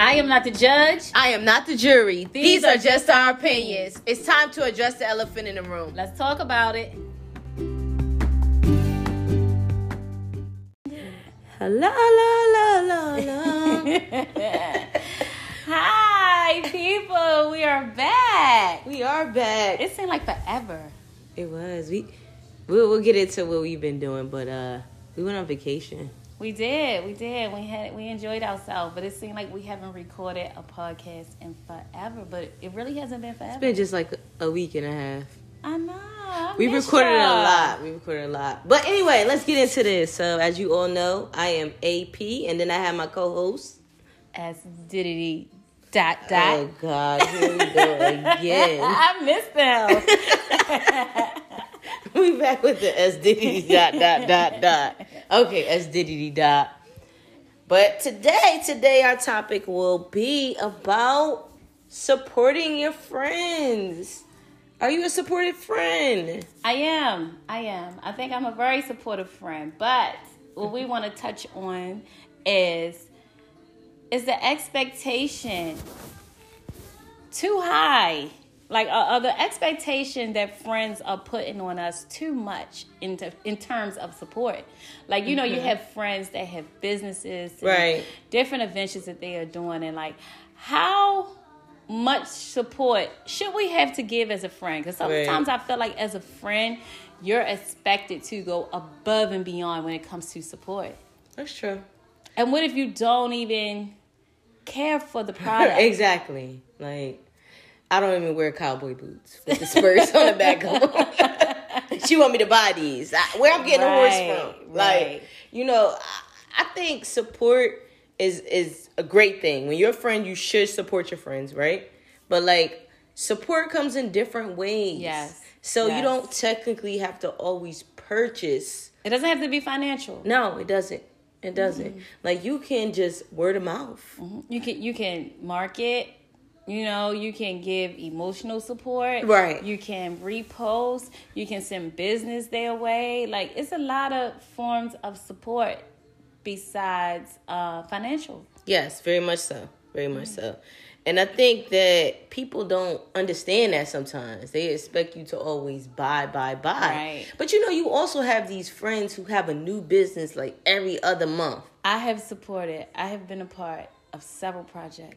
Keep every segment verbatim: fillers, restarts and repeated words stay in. I am not the judge. I am not the jury. These, These are, are just our opinions. opinions. It's time to address the elephant in the room. Let's talk about it. Hello, hello, hello, hello. Hi, people. We are back. We are back. It seemed like forever. It was. We, we'll, we'll get into what we've been doing, but uh, we went on vacation. We did. We did. We had. We enjoyed ourselves, but it seemed like we haven't recorded a podcast in forever, but it really hasn't been forever. It's been just like a week and a half. I know. I we recorded you. a lot. We recorded a lot. But anyway, let's get into this. So, as you all know, I am A P, and then I have my co-host. As Diddy dot dot. Oh, God. Here we go again. I missed them. We back with the S Diddy dot dot dot dot. Okay, S Diddy dot. But today, today our topic will be about supporting your friends. Are you a supportive friend? I am. I am. I think I'm a very supportive friend. But what we want to touch on is is the expectation too high. Like, are, are the expectation that friends are putting on us too much in, t- in terms of support? Like, you know, mm-hmm. you have friends that have businesses. And right. Different adventures that they are doing. And, like, how much support should we have to give as a friend? Because sometimes right. I feel like as a friend, you're expected to go above and beyond when it comes to support. That's true. And what if you don't even care for the product? Exactly. Like... I don't even wear cowboy boots with the spurs on the back of them. She want me to buy these. I, where I'm getting right, a horse from. Like, right. you know, I, I think support is is a great thing. When you're a friend, you should support your friends, right? But, like, support comes in different ways. Yes. So yes. you don't technically have to always purchase. It doesn't have to be financial. No, it doesn't. It doesn't. Mm-hmm. Like, you can just word of mouth. Mm-hmm. You can, you can market. You know, you can give emotional support. Right. You can repost. You can send business their way. Like, it's a lot of forms of support besides uh, financial. Yes, very much so. Very much mm-hmm. so. And I think that people don't understand that sometimes. They expect you to always buy, buy, buy. Right. But, you know, you also have these friends who have a new business like every other month. I have supported. I have been a part of several projects.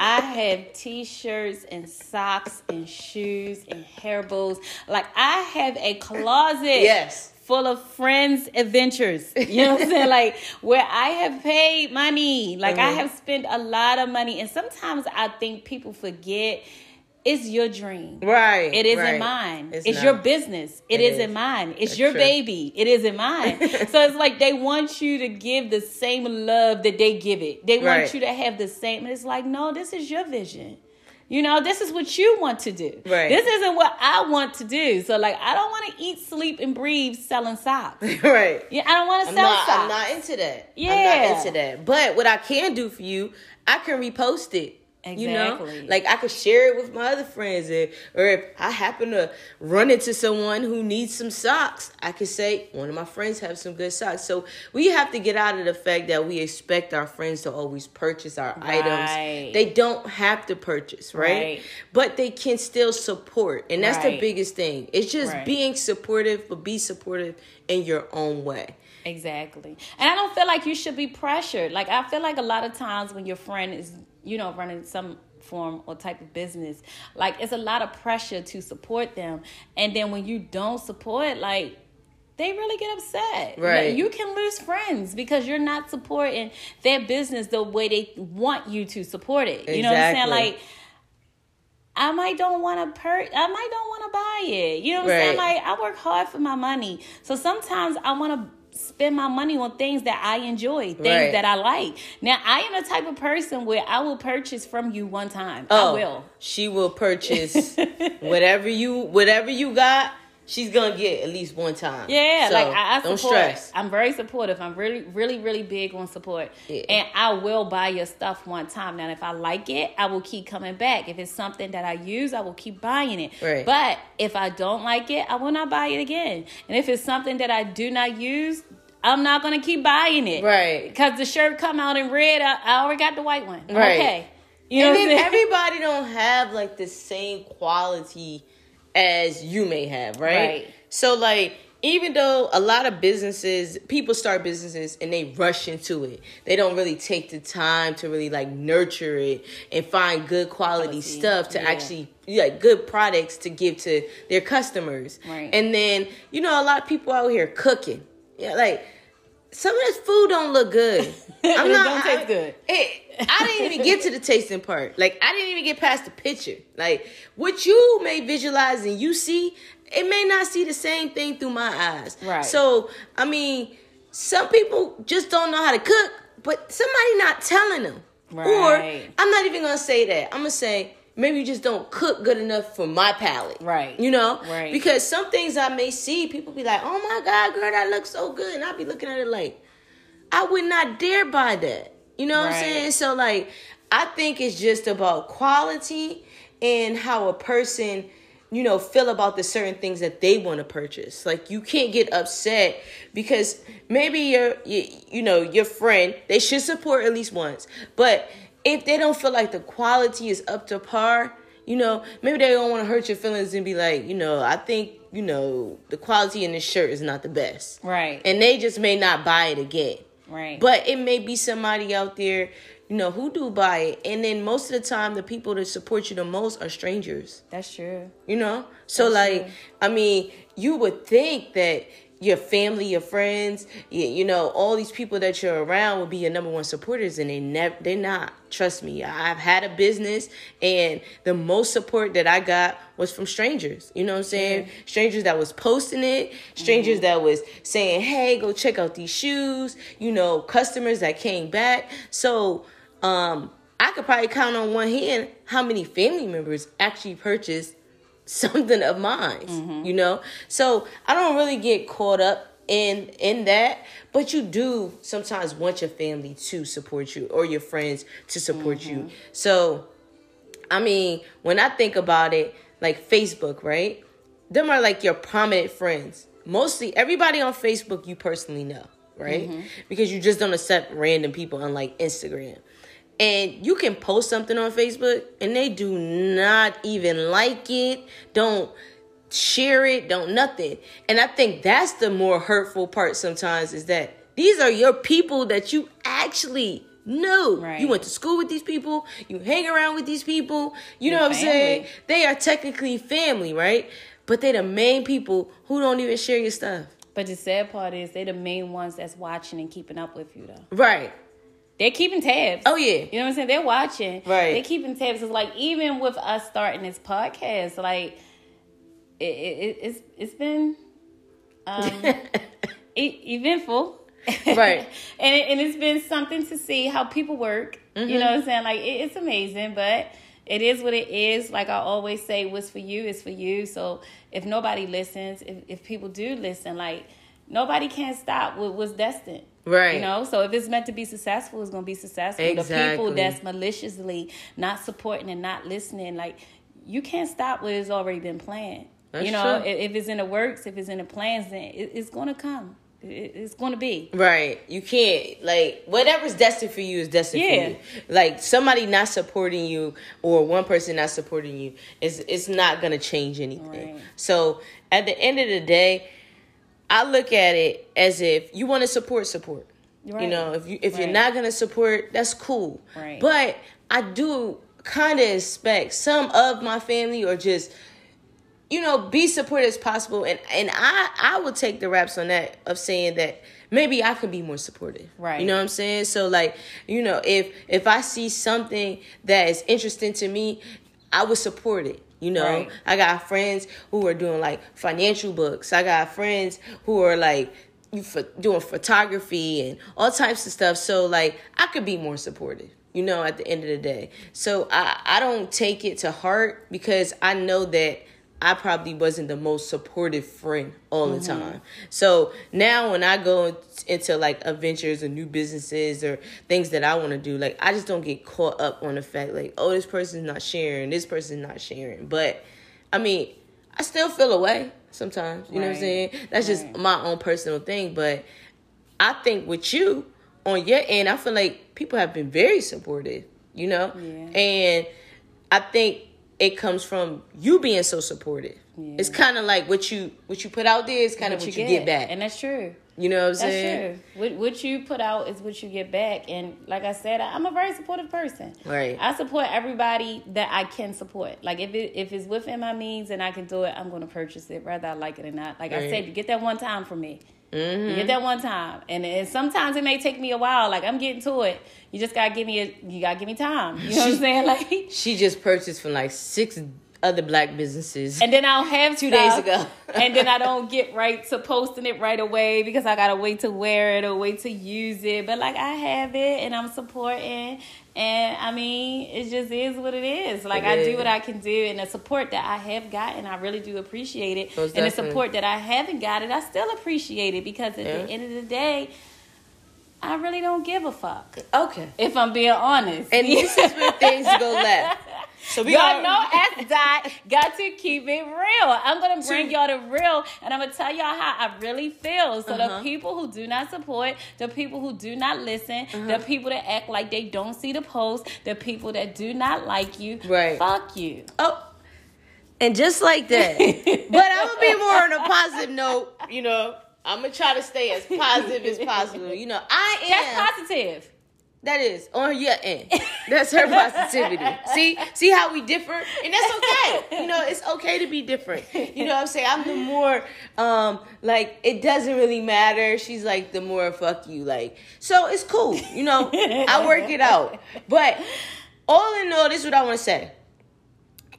I have t-shirts and socks and shoes and hair bows. Like, I have a closet yes. full of friends' adventures. You know what I'm saying? Like, where I have paid money. Like, mm-hmm. I have spent a lot of money. And sometimes I think people forget it's your dream. Right. It isn't right. mine. It's, it's your business. It, it isn't is. mine. It's That's your true. baby. It isn't mine. So it's like they want you to give the same love that they give it. They want right. you to have the same. And it's like, no, this is your vision. You know, this is what you want to do. Right. This isn't what I want to do. So, like, I don't want to eat, sleep, and breathe selling socks. Right. Yeah, I don't want to sell not, socks. I'm not into that. Yeah. I'm not into that. But what I can do for you, I can repost it. Exactly. You know, like I could share it with my other friends, and, or if I happen to run into someone who needs some socks, I could say one of my friends have some good socks. So we have to get out of the fact that we expect our friends to always purchase our right. items. They don't have to purchase, right? right? But they can still support, and that's right. the biggest thing. It's just right. being supportive, but be supportive in your own way. Exactly. And I don't feel like you should be pressured. Like, I feel like a lot of times when your friend is, you know, running some form or type of business, like, it's a lot of pressure to support them. And then when you don't support, like, they really get upset. Right. Like, you can lose friends because you're not supporting their business the way they want you to support it. Exactly. You know what I'm saying? Like, I might don't want to per- I might don't want to buy it. You know what, right. what I'm saying? Like, I work hard for my money. So sometimes I want to spend my money on things that I enjoy, things right. that I like. Now, I am the type of person where I will purchase from you one time. Oh, I will. She will purchase whatever you whatever you got. She's gonna get at least one time. Yeah, so, like I, I support. Don't stress. I'm very supportive. I'm really, really, really big on support. Yeah. And I will buy your stuff one time. Now, if I like it, I will keep coming back. If it's something that I use, I will keep buying it. Right. But if I don't like it, I will not buy it again. And if it's something that I do not use, I'm not going to keep buying it. Right. Because the shirt come out in red. I, I already got the white one. Right. Okay. You know, and then everybody don't have, like, the same quality as you may have, right? Right. So, like, even though a lot of businesses, people start businesses and they rush into it. They don't really take the time to really, like, nurture it and find good quality, quality. stuff to yeah. actually, like, good products to give to their customers. Right. And then, you know, a lot of people out here cooking. Yeah, like, some of this food don't look good. I'm not, don't taste I, good. It, I didn't even get to the tasting part. Like, I didn't even get past the picture. Like, what you may visualize and you see, it may not see the same thing through my eyes. Right. So, I mean, some people just don't know how to cook, but somebody not telling them. Right. Or, I'm not even going to say that. I'm going to say, maybe you just don't cook good enough for my palate. Right. You know? Right. Because some things I may see, people be like, oh my God, girl, that looks so good. And I'll be looking at it like, I would not dare buy that. You know what right. I'm saying? So, like, I think it's just about quality and how a person, you know, feel about the certain things that they want to purchase. Like, you can't get upset because maybe your, your, you know, your friend, they should support at least once. But if they don't feel like the quality is up to par, you know, maybe they don't want to hurt your feelings and be like, you know, I think, you know, the quality in this shirt is not the best. Right. And they just may not buy it again. Right. But it may be somebody out there, you know, who do buy it. And then most of the time, the people that support you the most are strangers. That's true. You know? So, That's like, true. I mean, you would think that your family, your friends, you, you know, all these people that you're around would be your number one supporters. And they never, they're not. Trust me. I've had a business, and the most support that I got was from strangers. You know what I'm saying? Mm-hmm. Strangers that was posting it. Strangers mm-hmm. that was saying, hey, go check out these shoes. You know, customers that came back. So, um, I could probably count on one hand how many family members actually purchased something of mine, mm-hmm. you know? So I don't really get caught up in in that, but you do sometimes want your family to support you or your friends to support mm-hmm. you. So, I mean, when I think about it, like Facebook, right? Them are like your prominent friends. Mostly everybody on Facebook you personally know, right? Mm-hmm. Because you just don't accept random people unlike Instagram. And you can post something on Facebook and they do not even like it, don't share it, don't nothing. And I think that's the more hurtful part sometimes, is that these are your people that you actually know. Right. You went to school with these people, you hang around with these people, you your know what family. I'm saying? They are technically family, right? But they the main people who don't even share your stuff. But the sad part is they the main ones that's watching and keeping up with you though. Right. They're keeping tabs. Oh, yeah. You know what I'm saying? They're watching. Right. They're keeping tabs. It's like, even with us starting this podcast, like, it, it, it's it's been um, e- eventful. Right. and, it, and it's been something to see how people work. Mm-hmm. You know what I'm saying? Like, it, it's amazing, but it is what it is. Like I always say, what's for you is for you. So if nobody listens, if, if people do listen, like, nobody can stop what was destined. Right. You know, so if it's meant to be successful, it's going to be successful. Exactly. The people that's maliciously not supporting and not listening, like, you can't stop what has already been planned. That's you know, true. If it's in the works, if it's in the plans, then it's going to come. It's going to be. Right. You can't, like, whatever's destined for you is destined yeah. for you. Like, somebody not supporting you or one person not supporting you, is it's not going to change anything. Right. So at the end of the day, I look at it as if you want to support, support. Right. You know, if you if right. you're not gonna support, that's cool. Right. But I do kind of expect some of my family, or just, you know, be supportive as possible. And and I I will take the raps on that, of saying that maybe I could be more supportive. Right. You know what I'm saying? So, like, you know, if if I see something that is interesting to me, I would support it. You know, right. I got friends who are doing, like, financial books. I got friends who are, like, doing photography and all types of stuff. So, like, I could be more supportive, you know, at the end of the day. So I, I don't take it to heart, because I know that I probably wasn't the most supportive friend all the mm-hmm. time. So now when I go into, like, adventures or new businesses or things that I want to do, like, I just don't get caught up on the fact, like, oh, this person's not sharing, this person's not sharing. But, I mean, I still feel away sometimes. You right. know what I'm saying? That's right. just my own personal thing. But I think with you, on your end, I feel like people have been very supportive, you know? Yeah. And I think it comes from you being so supportive. Yeah. It's kind of like what you what you put out there is kind of what, what you, you get. get back. And that's true. You know what I'm that's saying? That's true. What, what you put out is what you get back. And like I said, I'm a very supportive person. Right. I support everybody that I can support. Like, if it if it's within my means and I can do it, I'm going to purchase it, whether I like it or not. Like right. I said, you get that one time from me. Mm-hmm. You get that one time, and, and sometimes it may take me a while. Like, I'm getting to it. You just gotta give me a, you gotta give me time. You know what I'm saying? Like, she just purchased from like six other black businesses, and then I'll have two stuff, days ago, and then I don't get right to posting it right away because I gotta wait to wear it or wait to use it. But like, I have it, and I'm supporting, and I mean, it just is what it is. Like, it I is. do what I can do, and the support that I have gotten, I really do appreciate it. Most and definitely. The support that I haven't gotten, I still appreciate it because at yeah. the end of the day, I really don't give a fuck. Okay, if I'm being honest, and this is where things go left. So we y'all know S Dot got to keep it real. I'm going to bring y'all to real, and I'm going to tell y'all how I really feel. So uh-huh. the people who do not support, the people who do not listen, uh-huh. the people that act like they don't see the post, the people that do not like you, right. fuck you. Oh, and just like that. But I'm going to be more on a positive note, you know. I'm going to try to stay as positive as possible. You know, I am. That's positive. That is on your end. That's her positivity. See, see how we differ, and that's okay. You know, it's okay to be different. You know what I'm saying? I'm the more um, like it doesn't really matter. She's like the more fuck you like. So it's cool. You know, I work it out. But all in all, this is what I want to say.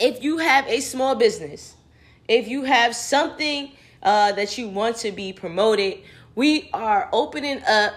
If you have a small business, if you have something uh, that you want to be promoted, we are opening up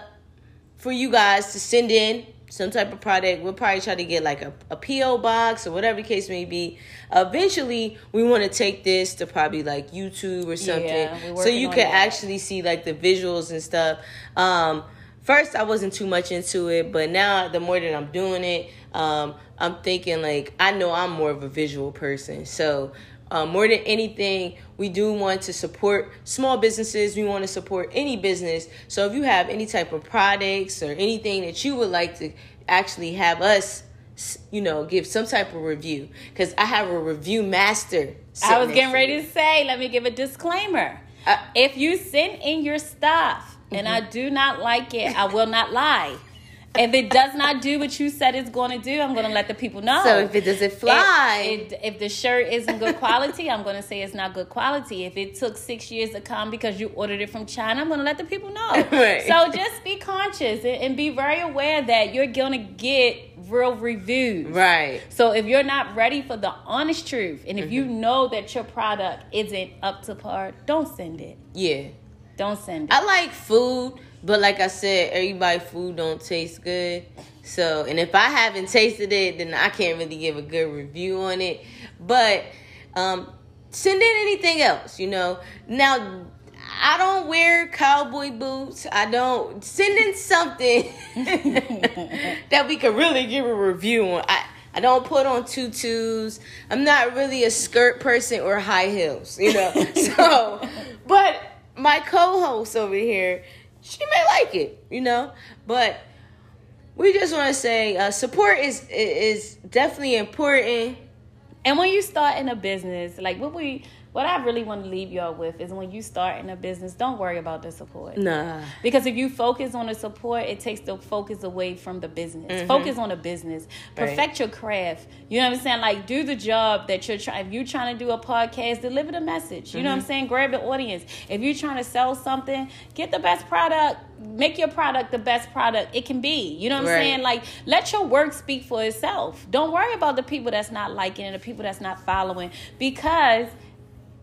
for you guys to send in some type of product. We'll probably try to get like a, a P O box or whatever the case may be. Eventually, we want to take this to probably like YouTube or something. Yeah, so you can that. actually see like the visuals and stuff. Um, first, I wasn't too much into it. But now the more that I'm doing it, um, I'm thinking like I know I'm more of a visual person. So uh, more than anything, we do want to support small businesses. We want to support any business. So if you have any type of products or anything that you would like to actually have us, you know, give some type of review. Because I have a review master. I was getting ready to say, let me give a disclaimer. Uh, if you send in your stuff and mm-hmm. I do not like it, I will not lie. If it does not do what you said it's going to do, I'm going to let the people know. So if it doesn't fly. If, if, if the shirt isn't good quality, I'm going to say it's not good quality. If it took six years to come because you ordered it from China, I'm going to let the people know. Right. So just be conscious and, and be very aware that you're going to get real reviews. Right. So if you're not ready for the honest truth, and if mm-hmm. you know that your product isn't up to par, don't send it. Yeah. Don't send it. I like food. But like I said, everybody's food don't taste good. So, and if I haven't tasted it, then I can't really give a good review on it. But um, send in anything else, you know. Now, I don't wear cowboy boots. I don't. Send in something that we can really give a review on. I, I don't put on tutus. I'm not really a skirt person or high heels, you know. So, but my co-host over here, she may like it, you know, but we just want to say uh, support is is definitely important. And when you start in a business, like what we, what I really want to leave y'all with is when you start in a business, don't worry about the support. Nah. Because if you focus on the support, it takes the focus away from the business. Mm-hmm. Focus on the business. Perfect right. your craft. You know what I'm saying? Like, do the job that you're trying. If you're trying to do a podcast, deliver the message. You mm-hmm. know what I'm saying? Grab the audience. If you're trying to sell something, get the best product. Make your product the best product it can be. You know what right. I'm saying? Like, let your work speak for itself. Don't worry about the people that's not liking and the people that's not following, because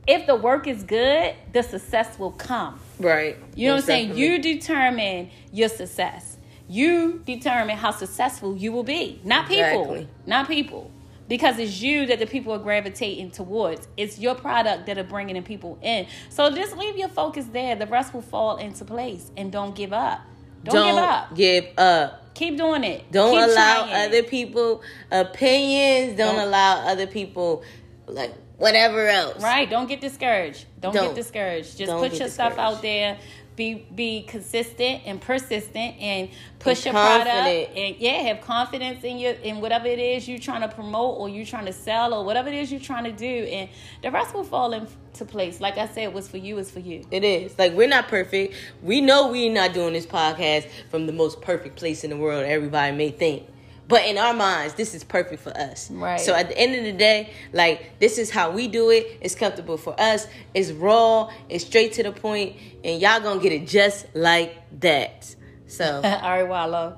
if the work is good, the success will come. Right. You know exactly. what I'm saying? You determine your success. You determine how successful you will be. Not people. Exactly. Not people. Because it's you that the people are gravitating towards. It's your product that are bringing the people in. So just leave your focus there. The rest will fall into place. And don't give up. Don't, don't give up. give up. Keep doing it. Don't Keep allow trying. other people opinions. Don't, don't allow other people, like, whatever else. Right. Don't get discouraged. Don't, don't. get discouraged. Just don't put your stuff out there. be be consistent and persistent and push your product and yeah, have confidence in your in whatever it is you're trying to promote or you're trying to sell or whatever it is you're trying to do, and the rest will fall into place. Like I said, what's for you is for you. It is. Like, we're not perfect. We know we're not doing this podcast from the most perfect place in the world everybody may think. But in our minds, this is perfect for us. Right. So at the end of the day, like, this is how we do it. It's comfortable for us. It's raw. It's straight to the point. And y'all gonna get it just like that. So. All right, Wallow.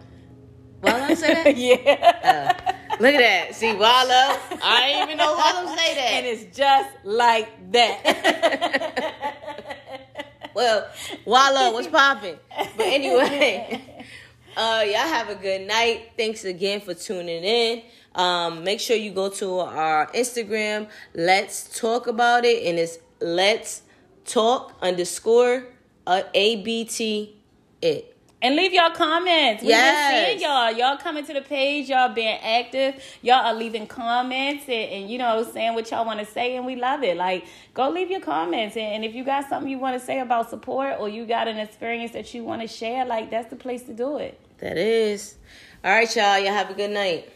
Wallow say that? Yeah. Uh, look at that. See, Wallow. I didn't even know Wallow say that. And it's just like that. Well, Wallow, what's popping? But anyway. Uh, y'all have a good night. Thanks again for tuning in. Um, make sure you go to our Instagram. Let's Talk About It. And it's Let's Talk underscore uh, A B T it. And leave y'all comments. We yes. been seeing y'all. Y'all coming to the page. Y'all being active. Y'all are leaving comments and, and you know, saying what y'all want to say. And we love it. Like, go leave your comments. And, and if you got something you want to say about support or you got an experience that you want to share, like, that's the place to do it. That is. All right, y'all. Y'all have a good night.